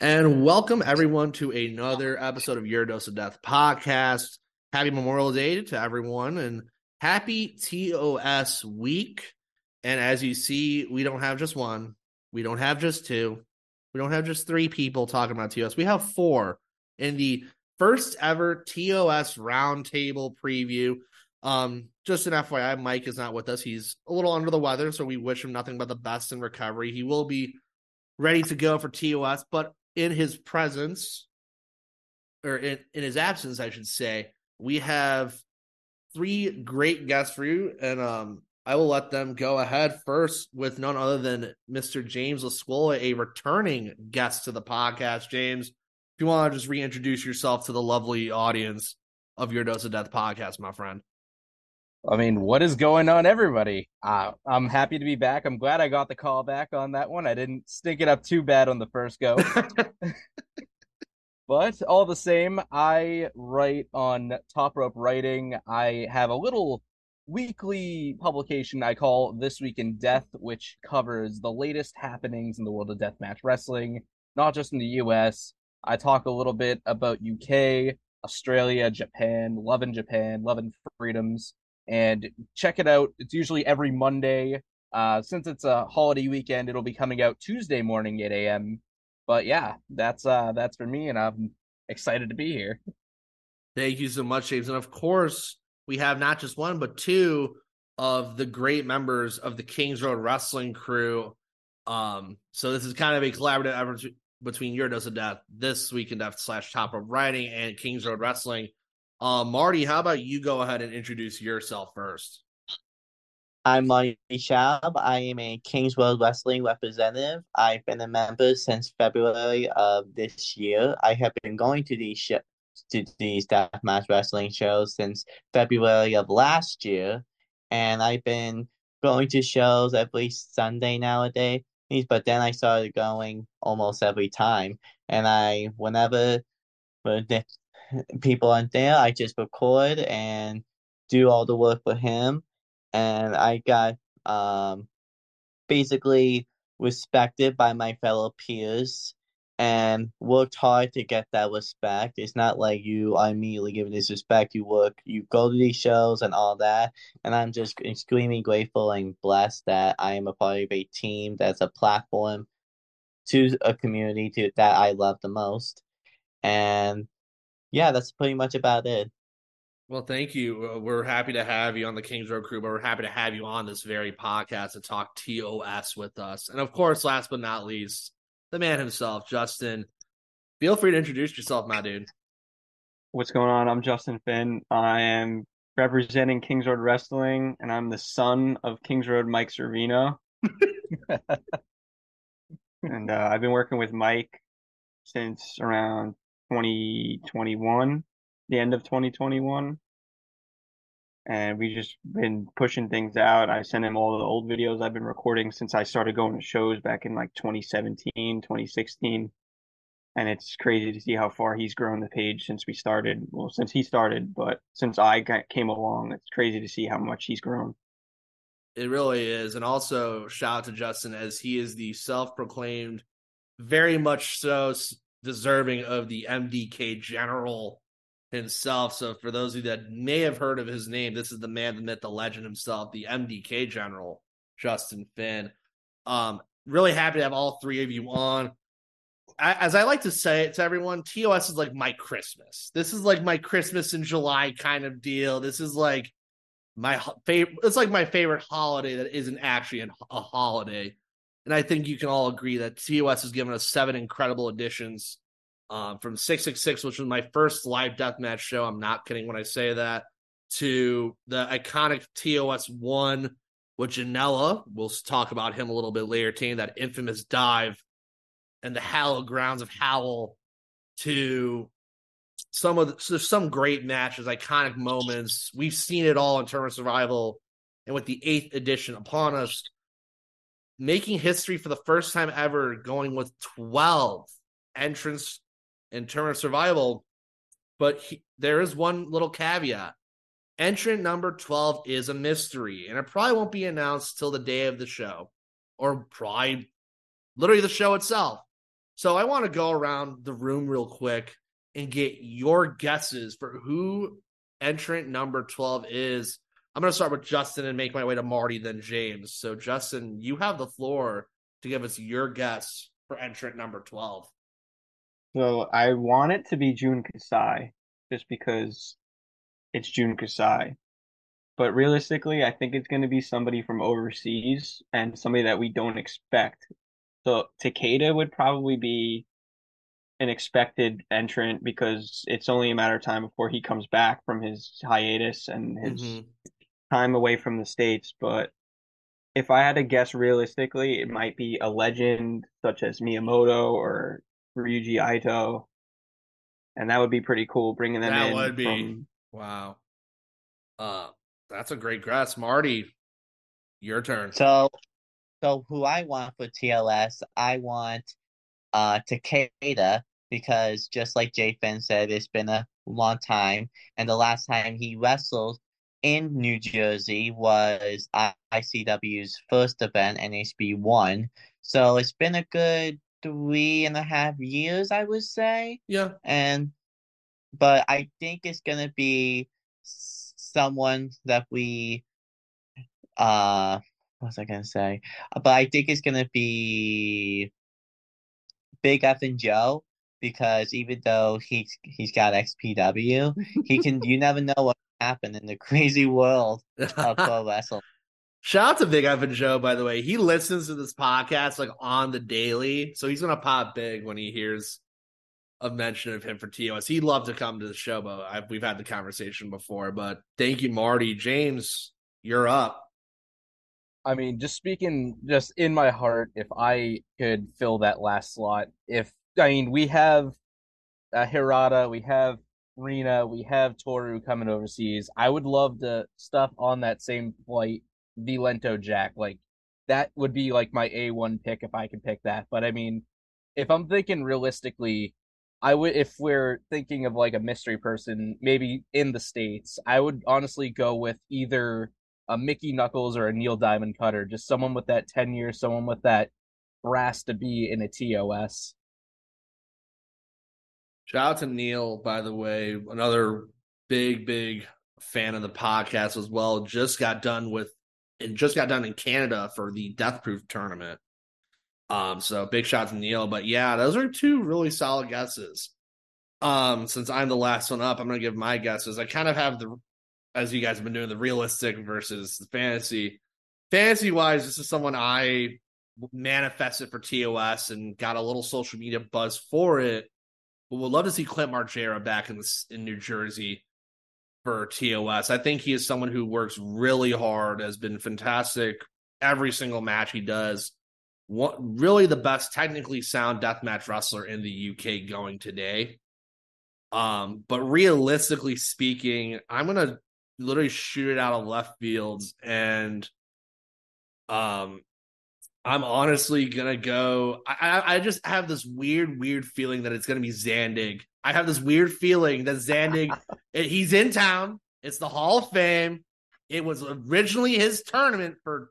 And welcome, everyone, to another episode of Your Dose of Death podcast. Happy Memorial Day to everyone, and happy TOS week. And as you see, we don't have just one. We don't have just two. We don't have just three people talking about TOS. We have four in the first ever TOS roundtable preview. Just an FYI, Mike is not with us. He's a little under the weather, so we wish him nothing but the best in recovery. He will be ready to go for TOS, but in his presence, or in his absence, I should say, we have three great guests for you, and I will let them go ahead first with none other than Mr. James Lascuola, a returning guest to the podcast. James, if you want to just reintroduce yourself to the lovely audience of Your Dose of Death podcast, my friend. I mean, what is going on, everybody? I'm happy to be back. I'm glad I got the call back on that one. I didn't stink it up too bad on the first go. But all the same, I write on Top Rope Writing. I have a little weekly publication I call This Week in Death, which covers the latest happenings in the world of deathmatch wrestling, not just in the U.S. I talk a little bit about U.K., Australia, Japan, loving Freedoms. And check it out. It's usually every Monday. Since it's a holiday weekend, it'll be coming out Tuesday morning at 8 a.m. But yeah, that's for me, and I'm excited to be here. Thank you so much, James. And of course, we have not just one, but two of the great members of the King's Road Wrestling crew. So this is kind of a collaborative effort between Your Dose of Death, This Week in Death / Top Rope Writing, and King's Road Wrestling. Marty, how about you go ahead and introduce yourself first? I'm Marty Schaub. I am a King's Road Wrestling representative. I've been a member since February of this year. I have been going to these deathmatch wrestling shows since February of last year, and I've been going to shows every Sunday nowadays. But then I started going almost every time, and whenever people aren't there, I just record and do all the work for him, and I got basically respected by my fellow peers and worked hard to get that respect. It's not like you are immediately given this respect. You go to these shows and all that, and I'm just extremely grateful and blessed that I am a part of a team that's a platform to a community that I love the most. And yeah, that's pretty much about it. Well, thank you. We're happy to have you on the King's Road crew, but we're happy to have you on this very podcast to talk TOS with us. And of course, last but not least, the man himself, Justin. Feel free to introduce yourself, my dude. What's going on? I'm Justin Finn. I am representing King's Road Wrestling, and I'm the son of King's Road Mike Servino. And I've been working with Mike since around 2021, the end of 2021, and we just been pushing things out. I sent him all the old videos I've been recording since I started going to shows back in like 2017, 2016, and it's crazy to see how far he's grown the page since we started. Well, since he started, but since I came along, it's crazy to see how much he's grown. It really is. And also shout out to Justin, as he is the self-proclaimed, very much so deserving of the MDK general himself. So for those of you that may have heard of his name, this is the man, the myth, the legend himself, the MDK general, Justin Finn. Really happy to have all three of you on. As I like to say it to everyone, TOS is like my Christmas. This is like my Christmas in July kind of deal. This is like my favorite. It's like my favorite holiday that isn't actually a holiday. And I think you can all agree that TOS has given us seven incredible editions, from 666, which was my first live deathmatch show. I'm not kidding when I say that, to the iconic TOS 1 with Janela. We'll talk about him a little bit later, taking that infamous dive and the hallowed grounds of Howl to There's some great matches, iconic moments. We've seen it all in Tournament of Survival. And with the 8th edition upon us, making history for the first time ever, going with 12 entrants in Tournament of Survival. But there is one little caveat. Entrant number 12 is a mystery, and it probably won't be announced till the day of the show, or probably literally the show itself. So I want to go around the room real quick and get your guesses for who entrant number 12 is. I'm going to start with Justin and make my way to Marty, then James. So, Justin, you have the floor to give us your guess for entrant number 12. So, I want it to be Jun Kasai, just because it's Jun Kasai. But realistically, I think it's going to be somebody from overseas and somebody that we don't expect. So, Takeda would probably be an expected entrant because it's only a matter of time before he comes back from his hiatus and his... time away from the States. But if I had to guess realistically, it might be a legend such as Miyamoto or Ryuji Ito, and that would be pretty cool, bringing them that in. That would be wow. That's a great guess, Marty. Your turn. So who I want for TLS, I want Takeda, because just like Jay Finn said, it's been a long time, and the last time he wrestled in New Jersey was ICW's first event, NHB1. So it's been a good 3.5 years, I would say. Yeah. But I think it's going to be someone that we... But I think it's going to be Big Effin' Joe, because even though he's got XPW, he can... you never know what happen in the crazy world of pro wrestling. Shout out to Big Effin' Joe, by the way. He listens to this podcast on the daily, so he's gonna pop big when he hears a mention of him for TOS. He'd love to come to the show, but we've had the conversation before. But thank you, Marty. James, you're up. I mean, just speaking, just in my heart, if I could fill that last slot, we have Hirata, we have Rena, we have Toru coming overseas. I would love to stuff on that same flight Violento Jack. That would be my A1 pick if I could pick that. But I mean, if I'm thinking realistically, I would, if we're thinking of a mystery person, maybe in the States, I would honestly go with either a Mickey Knuckles or a Neil Diamond Cutter, just someone with that tenure, someone with that brass to be in a TOS. Shout out to Neil, by the way, another big fan of the podcast as well. Just got done in Canada for the Death Proof tournament. So big shout out to Neil. But yeah, those are two really solid guesses. Since I'm the last one up, I'm going to give my guesses. I kind of have as you guys have been doing, the realistic versus the fantasy. Fantasy wise, this is someone I manifested for TOS and got a little social media buzz for it. But we'll love to see Clint Margera back in New Jersey for TOS. I think he is someone who works really hard, has been fantastic every single match he does. Really the best technically sound deathmatch wrestler in the UK going today. But realistically speaking, I'm going to literally shoot it out of left fields. And I'm honestly going to go... I just have this weird feeling that it's going to be Zandig. I have this weird feeling that Zandig, he's in town. It's the Hall of Fame. It was originally his tournament for,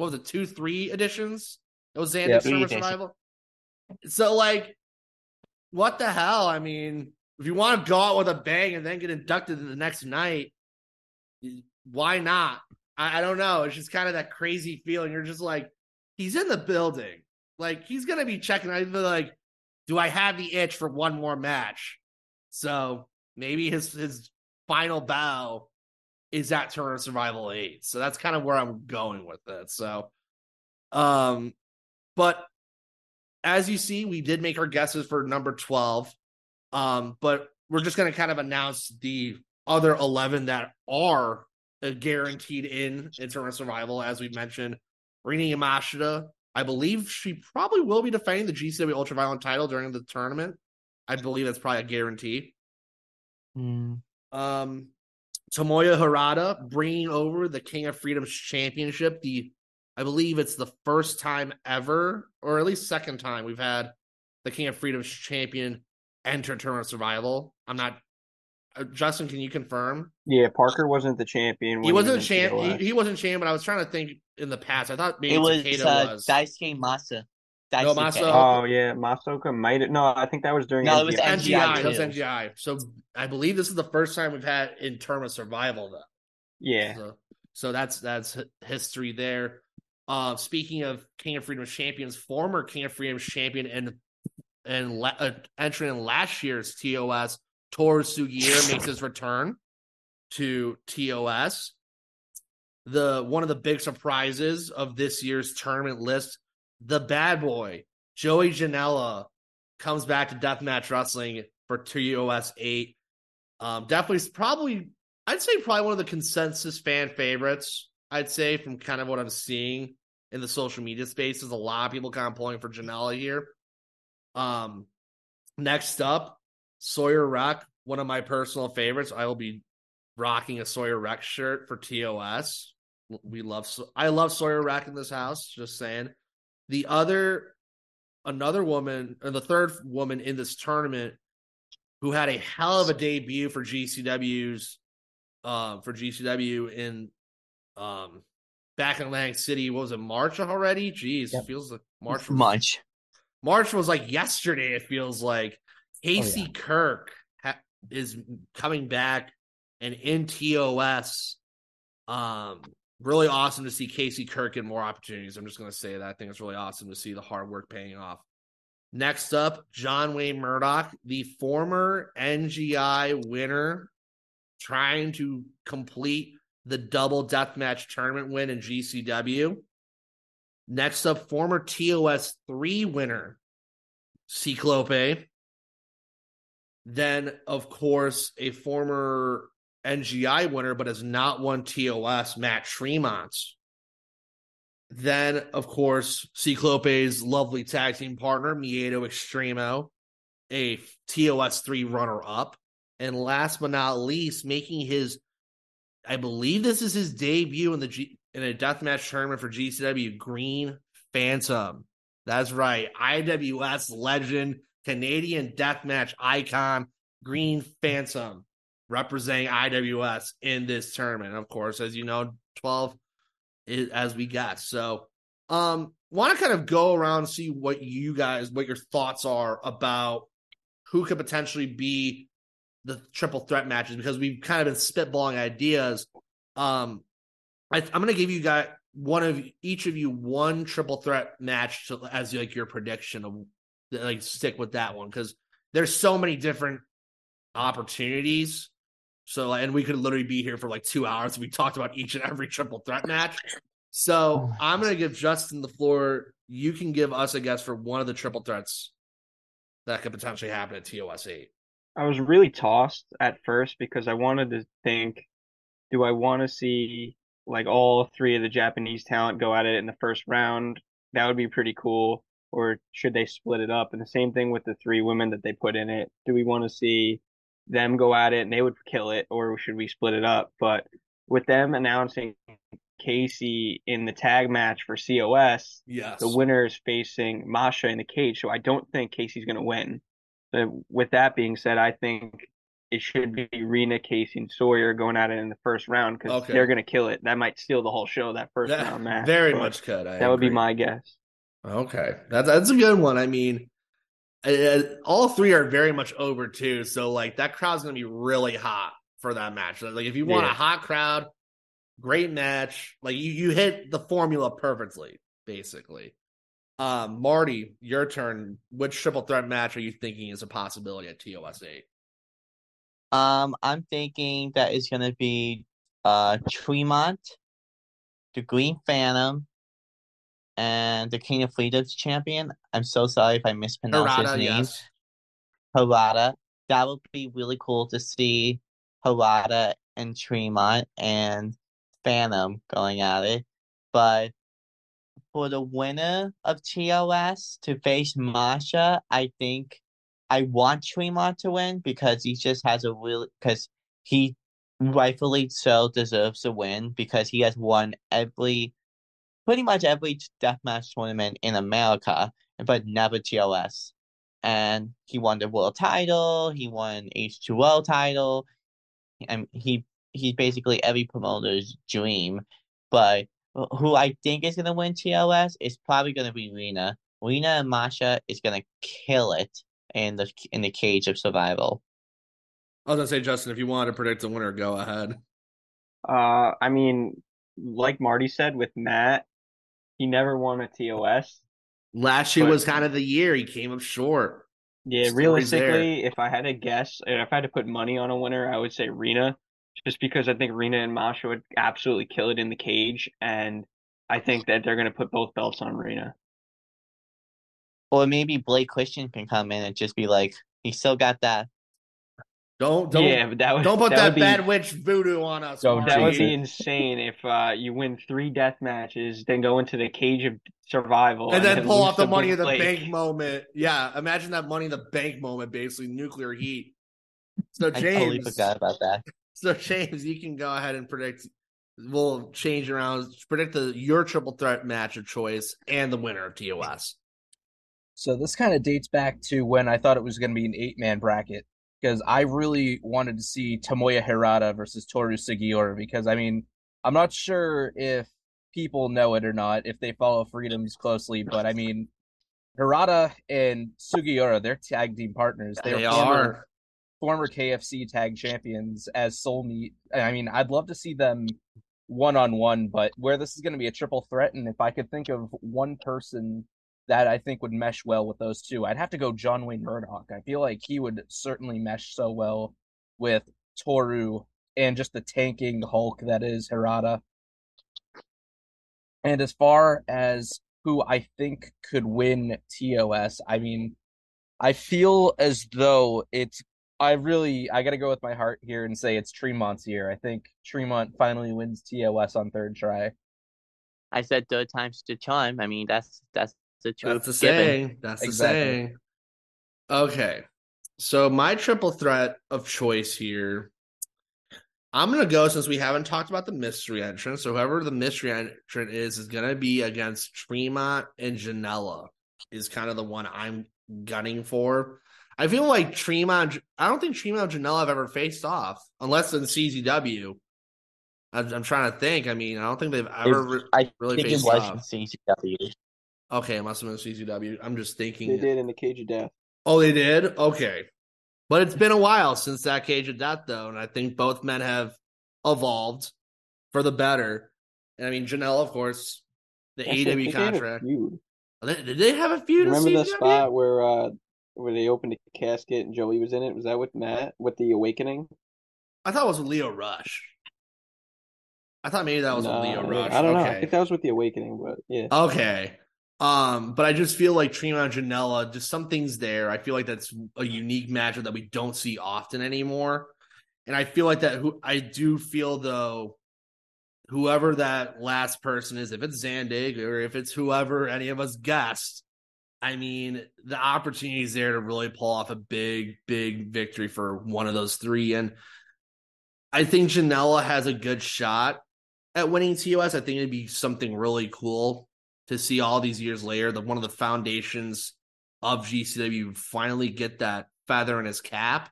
2-3 editions? It was Zandig's Survival. So, what the hell? I mean, if you want to go out with a bang and then get inducted the next night, why not? I don't know. It's just kind of that crazy feeling. You're just he's in the building. He's going to be checking. I feel do I have the itch for one more match? So maybe his final bow is at Tournament of Survival 8. So that's kind of where I'm going with it. So, but as you see, we did make our guesses for number 12. But we're just going to kind of announce the other 11 that are guaranteed in Tournament of Survival, as we mentioned. Rena Yamashita, I believe she probably will be defending the GCW Ultraviolent title during the tournament. I believe that's probably a guarantee. Tomoya Harada bringing over the King of Freedoms Championship. I believe it's the first time ever, or at least second time, we've had the King of Freedoms champion enter Tournament of Survival. I'm not... Justin, can you confirm? Yeah, Parker wasn't the champion. He wasn't champion. He wasn't champion, but I was trying to think in the past. I thought maybe it was Takeda was. Daisuke Masa. No, Masha. Oh, yeah. Masoka might have. No, I think that was during. No, it was NGI. It was NGI. So I believe this is the first time we've had in Tournament of Survival, though. Yeah. So that's history there. Speaking of King of Freedom champions, former King of Freedom champion and entering in last year's TOS, Toru Sugiura makes his return to TOS. One of the big surprises of this year's tournament list. The bad boy, Joey Janela, comes back to Deathmatch Wrestling for TOS 8. Definitely, probably one of the consensus fan favorites, I'd say, from kind of what I'm seeing in the social media space. There's a lot of people kind of pulling for Janela here. Next up, Sawyer Wreck, one of my personal favorites. I will be rocking a Sawyer Wreck shirt for TOS. I love Sawyer Wreck in this house, just saying. The third woman in this tournament who had a hell of a debut for GCW in back in Atlantic City. What was it, March already? Jeez, yep. It feels like March was like yesterday. It feels like Casey Kirk is coming back and in TOS. Really awesome to see Casey Kirk get more opportunities. I'm just going to say that. I think it's really awesome to see the hard work paying off. Next up, John Wayne Murdoch, the former NGI winner, trying to complete the double deathmatch tournament win in GCW. Next up, former TOS 3 winner, Ciclope. Then, of course, a former NGI winner, but has not won TOS, Matt Tremont. Then, of course, Ciclope's lovely tag team partner, Miedo Extremo, a TOS 3 runner-up. And last but not least, making his, I believe this is his debut in a deathmatch tournament for GCW, Green Phantom. That's right. IWS legend, Canadian deathmatch icon, Green Phantom, representing IWS in this tournament. Of course, as you know, 12 is as we got. So want to kind of go around and see what your thoughts are about who could potentially be the triple threat matches, because we've kind of been spitballing ideas. I'm going to give you guys one triple threat match as like your prediction of like, stick with that one. 'Cause there's so many different opportunities. So, and we could literally be here for like 2 hours. We talked about each and every triple threat match. So I'm going to give Justin the floor. You can give us a guess for one of the triple threats that could potentially happen at TOS 8. I was really tossed at first because I wanted to think, do I want to see like all three of the Japanese talent go at it in the first round? That would be pretty cool. Or should they split it up? And the same thing with the three women that they put in it. Do we want to see them go at it and they would kill it, or should we split it up? But with them announcing Casey in the tag match for COS, yes, the winner is facing Masha in the cage, so I don't think Casey's going to win. But with that being said, I think it should be Rena, Casey, and Sawyer going at it in the first round, because they're going to kill it. That might steal the whole show, that first round match. Very much could. I agree. Would be my guess. Okay, that's a good one. I mean, all three are very much over too, so like that crowd's gonna be really hot for that match. Like if you want a hot crowd, great match. Like you hit the formula perfectly, basically. Marty, your turn. Which triple threat match are you thinking is a possibility at TOS 8? I'm thinking that is gonna be Tremont, the Green Phantom, and the King of Freedoms champion. I'm so sorry if I mispronounced his name. Yes. Hirata. That would be really cool to see Hirata and Tremont and Phantom going at it. But for the winner of TOS to face Masha, I think I want Tremont to win because he just has a really, because he rightfully so deserves a win because he has won pretty much every deathmatch tournament in America, but never TLS. And he won the world title. He won H2O title. And he's basically every promoter's dream. But who I think is going to win TLS is probably going to be Rena. Rena and Masha is going to kill it in the Cage of Survival. I was going to say, Justin, if you wanted to predict the winner, go ahead. I mean, like Marty said with Matt, he never won a TOS. Last year was kind of the year he came up short. Yeah, realistically, if I had to guess, if I had to put money on a winner, I would say Rena, just because I think Rena and Masha would absolutely kill it in the cage, and I think that they're going to put both belts on Rena. Or maybe Blake Christian can come in and just be like, he still got that. Don't put that bad witch voodoo on us. That would be insane if you win 3 death matches, then go into the Cage of Survival. And then pull off the Money in the Bank moment. Yeah, imagine that Money in the Bank moment, basically nuclear heat. So James, I totally forgot about that. So James, you can go ahead and predict. We'll change around. Predict your triple threat match of choice and the winner of TOS. So this kind of dates back to when I thought it was going to be an 8-man bracket. Because I really wanted to see Tomoya Harada versus Toru Sugiura. Because, I mean, I'm not sure if people know it or not, if they follow Freedoms closely. But, I mean, Hirata and Sugiura, they're tag team partners. They are former KFC tag champions as soulmate. I mean, I'd love to see them one-on-one. But where this is going to be a triple threat, and if I could think of one person that I think would mesh well with those two, I'd have to go John Wayne Murdoch. I feel like he would certainly mesh so well with Toru and just the tanking Hulk that is Hirata. And as far as who I think could win TOS, I mean, I feel as though I got to go with my heart here and say it's Tremont's year. I think Tremont finally wins TOS on third try. I said third time's the charm. I mean, that's that's the saying. That's exactly. The saying. Okay. So my triple threat of choice here, I'm going to go, since we haven't talked about the mystery entrant. So whoever the mystery entrant is going to be against Tremont and Janela is kind of the one I'm gunning for. I feel like I don't think Tremont and Janela have ever faced off, unless in CZW. I'm trying to think. I mean, I don't think they've ever really faced off. CZW. Okay, it must have been CZW. I'm just thinking. They did in the Cage of Death. Oh, they did? Okay. But it's been a while since that Cage of Death, though, and I think both men have evolved for the better. And I mean, Janela, of course, the AEW contract. Did they have a feud in CZW? Remember the spot where they opened a casket and Joey was in it? Was that with Matt, with the Awakening? I thought it was with Leo Rush. I thought maybe that was with Leo Rush. I don't know. I think that was with the Awakening, but yeah. Okay. But I just feel like Tremont and Janela, just something's there. I feel like that's a unique matchup that we don't see often anymore. And I feel like whoever that last person is, if it's Zandig or if it's whoever any of us guessed, I mean, the opportunity is there to really pull off a big, big victory for one of those three. And I think Janela has a good shot at winning TOS. I think it'd be something really cool to see all these years later, one of the foundations of GCW finally get that feather in his cap.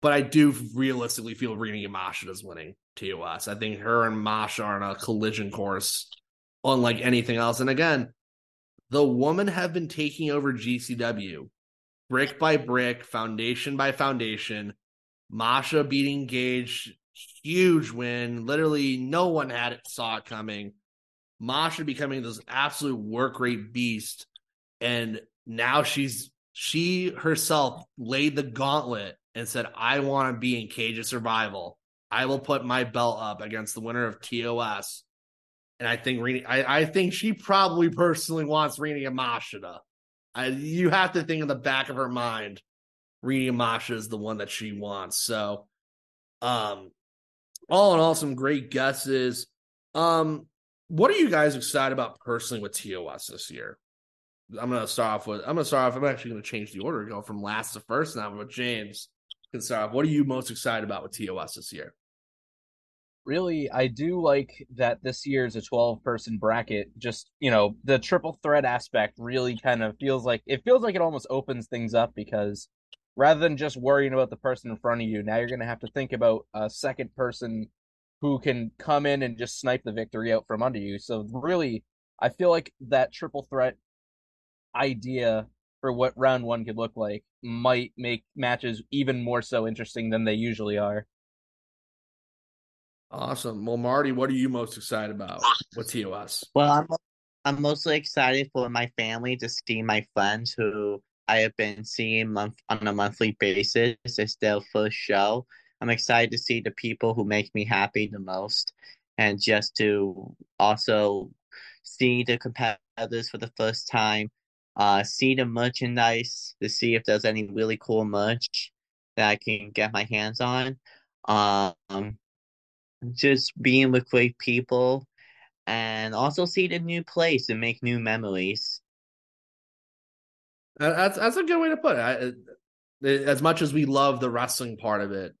But I do realistically feel Rena and Masha is winning TOS. I think her and Masha are on a collision course unlike anything else. And again, the women have been taking over GCW brick by brick, foundation by foundation. Masha beating Gage, huge win. Literally no one saw it coming. Masha becoming this absolute work rate beast, and now she herself laid the gauntlet and said, I want to be in Cage of Survival. I will put my belt up against the winner of TOS. And I think Rena, I think she probably personally wants Rena and Masha to. You have to think in the back of her mind, Rena and Masha is the one that she wants. So, all in all, some great guesses. What are you guys excited about personally with TOS this year? I'm going to start off. I'm actually going to change the order, go from last to first now. But James can start off. What are you most excited about with TOS this year? Really, I do like that this year's a 12-person bracket. Just, you know, the triple threat aspect really kind of feels like it almost opens things up, because rather than just worrying about the person in front of you, now you're going to have to think about a second person who can come in and just snipe the victory out from under you. So really, I feel like that triple threat idea for what round one could look like might make matches even more so interesting than they usually are. Awesome. Well, Marty, what are you most excited about with TOS? Well, I'm mostly excited for my family to see my friends who I have been seeing on a monthly basis. It's their first show. I'm excited to see the people who make me happy the most, and just to also see the competitors for the first time, see the merchandise, to see if there's any really cool merch that I can get my hands on. Just being with great people, and also see the new place and make new memories. That's a good way to put it. As much as we love the wrestling part of it,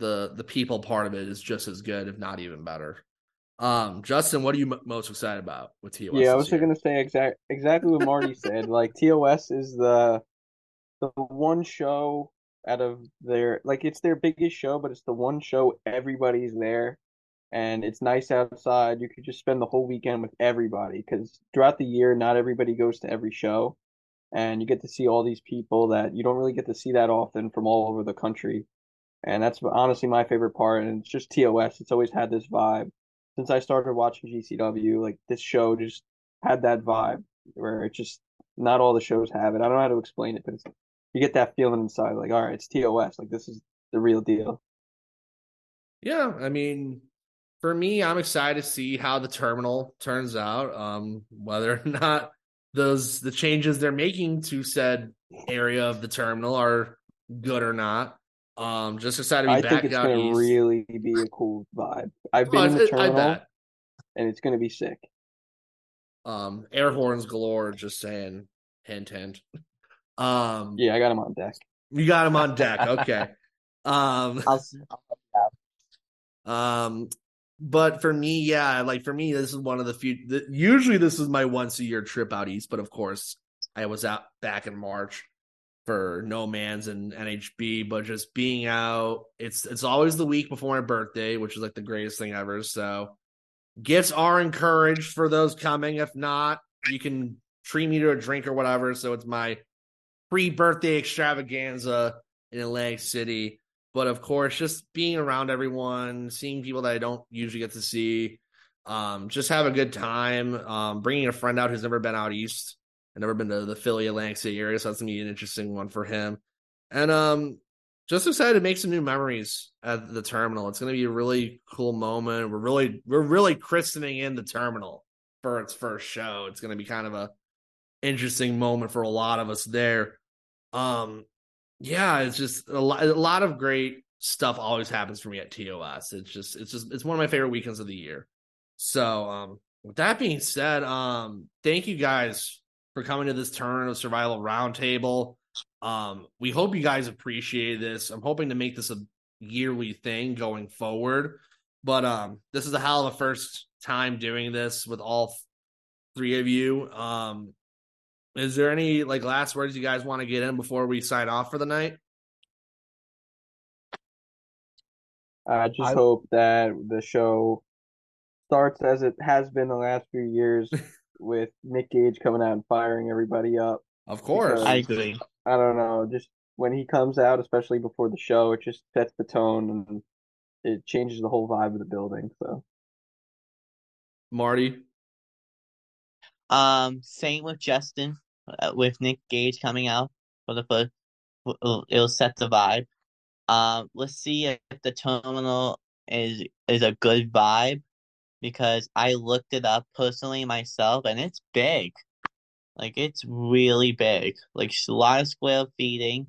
the people part of it is just as good, if not even better. Justin, what are you most excited about with TOS? Yeah, I was going to say exactly what Marty said. Like, TOS is the one show out of their, like, it's their biggest show, but it's the one show everybody's there, and it's nice outside. You could just spend the whole weekend with everybody, because throughout the year, not everybody goes to every show, and you get to see all these people that you don't really get to see that often from all over the country. And that's honestly my favorite part. And it's just TOS. It's always had this vibe. Since I started watching GCW, like, this show just had that vibe where it's just, not all the shows have it. I don't know how to explain it, but it's, you get that feeling inside, like, all right, it's TOS. Like, this is the real deal. Yeah, I mean, for me, I'm excited to see how the terminal turns out, whether or not the changes they're making to said area of the terminal are good or not. Just excited to be back out east. I think it's going to really be a cool vibe. I've been in the terminal, and it's going to be sick. Air horns galore, just saying, hint, hint. Yeah, I got him on deck. You got him on deck, okay. But for me, yeah, like, for me, this is one of the few. Usually, this is my once a year trip out east, but of course, I was out back in March for No Man's and NHB. But just being out, it's always the week before my birthday, which is like the greatest thing ever. So gifts are encouraged for those coming. If not, you can treat me to a drink or whatever. So it's my pre-birthday extravaganza in Atlantic City. But of course, just being around everyone, seeing people that I don't usually get to see, just have a good time. Bringing a friend out who's never been out east. I've never been to the Philly, Atlantic City area, so that's going to be an interesting one for him. And just excited to make some new memories at the terminal. It's going to be a really cool moment. We're really christening in the terminal for its first show. It's going to be kind of a interesting moment for a lot of us there. Yeah, it's just a lot of great stuff always happens for me at TOS. It's one of my favorite weekends of the year. So with that being said, thank you guys for coming to this Tournament of Survival Roundtable. We hope you guys appreciate this. I'm hoping to make this a yearly thing going forward, but this is a hell of a first time doing this with all three of you. Is there any, like, last words you guys want to get in before we sign off for the night? I hope that the show starts as it has been the last few years with Nick Gage coming out and firing everybody up. Of course. I agree. I don't know. Just when he comes out, especially before the show, it just sets the tone and it changes the whole vibe of the building. So, Marty? Same with Justin. With Nick Gage coming out for the first, it'll set the vibe. Let's see if the terminal is a good vibe, because I looked it up personally myself, and it's big. Like, it's really big. Like, a lot of square feeting,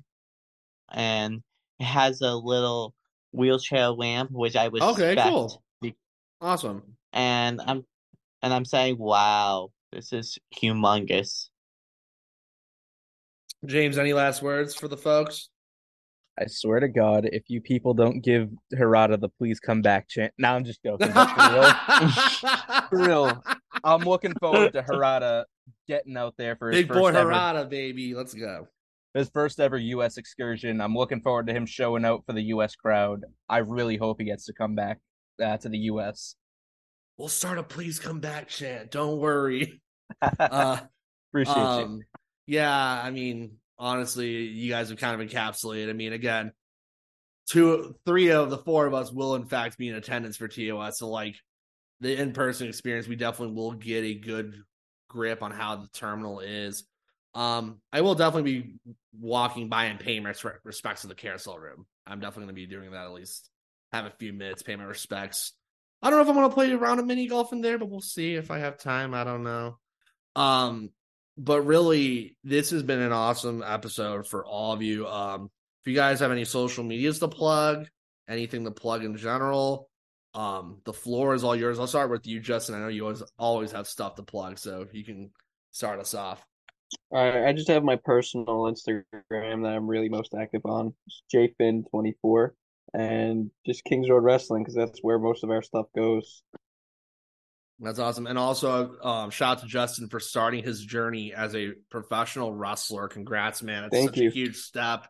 and it has a little wheelchair ramp, which I would expect. Okay, cool, awesome. And I'm saying, wow, this is humongous. James, any last words for the folks? I swear to God, if you people don't give Hirata the please come back chant. No, I'm just joking. For real. I'm looking forward to Hirata getting out there for his big first boy Hirata, baby. Let's go. His first ever U.S. excursion. I'm looking forward to him showing out for the U.S. crowd. I really hope he gets to come back to the U.S. We'll start a please come back chant. Don't worry. Appreciate you. Yeah, I mean, honestly, you guys have kind of encapsulated. I mean, again, 2-3 of the four of us will, in fact, be in attendance for TOS. So, like, the in-person experience, we definitely will get a good grip on how the terminal is. I will definitely be walking by and paying respects to the carousel room. I'm definitely going to be doing that, at least have a few minutes, pay my respects. I don't know if I'm going to play a round of mini golf in there, but we'll see if I have time. I don't know. But really, this has been an awesome episode for all of you. If you guys have any social medias to plug, anything to plug in general, the floor is all yours. I'll start with you, Justin. I know you always have stuff to plug, so if you can start us off. All right, I just have my personal Instagram that I'm really most active on. It's jfin24 and just King's Road Wrestling, because that's where most of our stuff goes. That's awesome. And also, shout out to Justin for starting his journey as a professional wrestler. Congrats, man. It's such a huge step.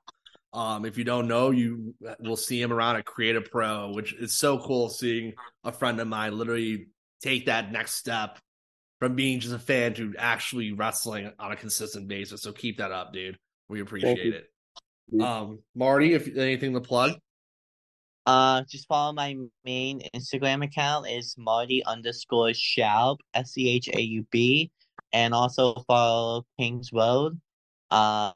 If you don't know, you will see him around at Creative Pro, which is so cool seeing a friend of mine literally take that next step from being just a fan to actually wrestling on a consistent basis. So keep that up, dude. We appreciate it. Marty, if anything to plug? Just follow my main Instagram account. It's Marty_Schaub, SCHAUB, and also follow King's Road. I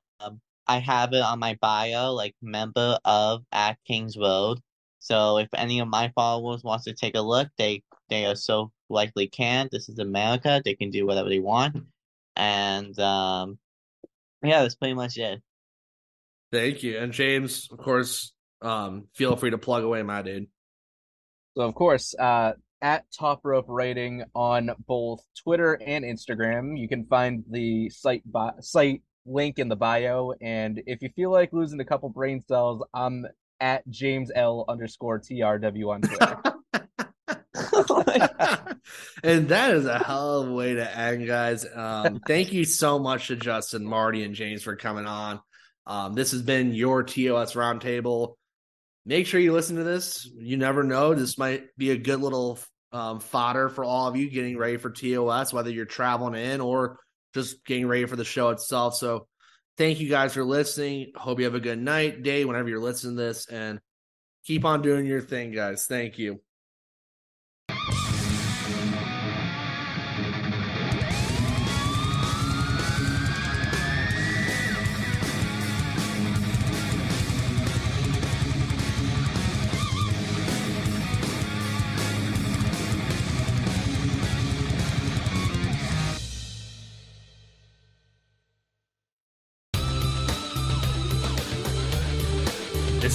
have it on my bio, like member of at King's Road. So if any of my followers wants to take a look, they are so likely can. This is America. They can do whatever they want. And yeah, that's pretty much it. Thank you. And James, of course, feel free to plug away, my dude. So, of course, at Top Rope Writing on both Twitter and Instagram. You can find the site link in the bio. And if you feel like losing a couple brain cells, I'm at JamesL_TRW on Twitter. And that is a hell of a way to end, guys. Thank you so much to Justin, Marty, and James for coming on. This has been your TOS Roundtable. Make sure you listen to this. You never know. This might be a good little fodder for all of you getting ready for TOS, whether you're traveling in or just getting ready for the show itself. So thank you guys for listening. Hope you have a good night, day, whenever you're listening to this. And keep on doing your thing, guys. Thank you. This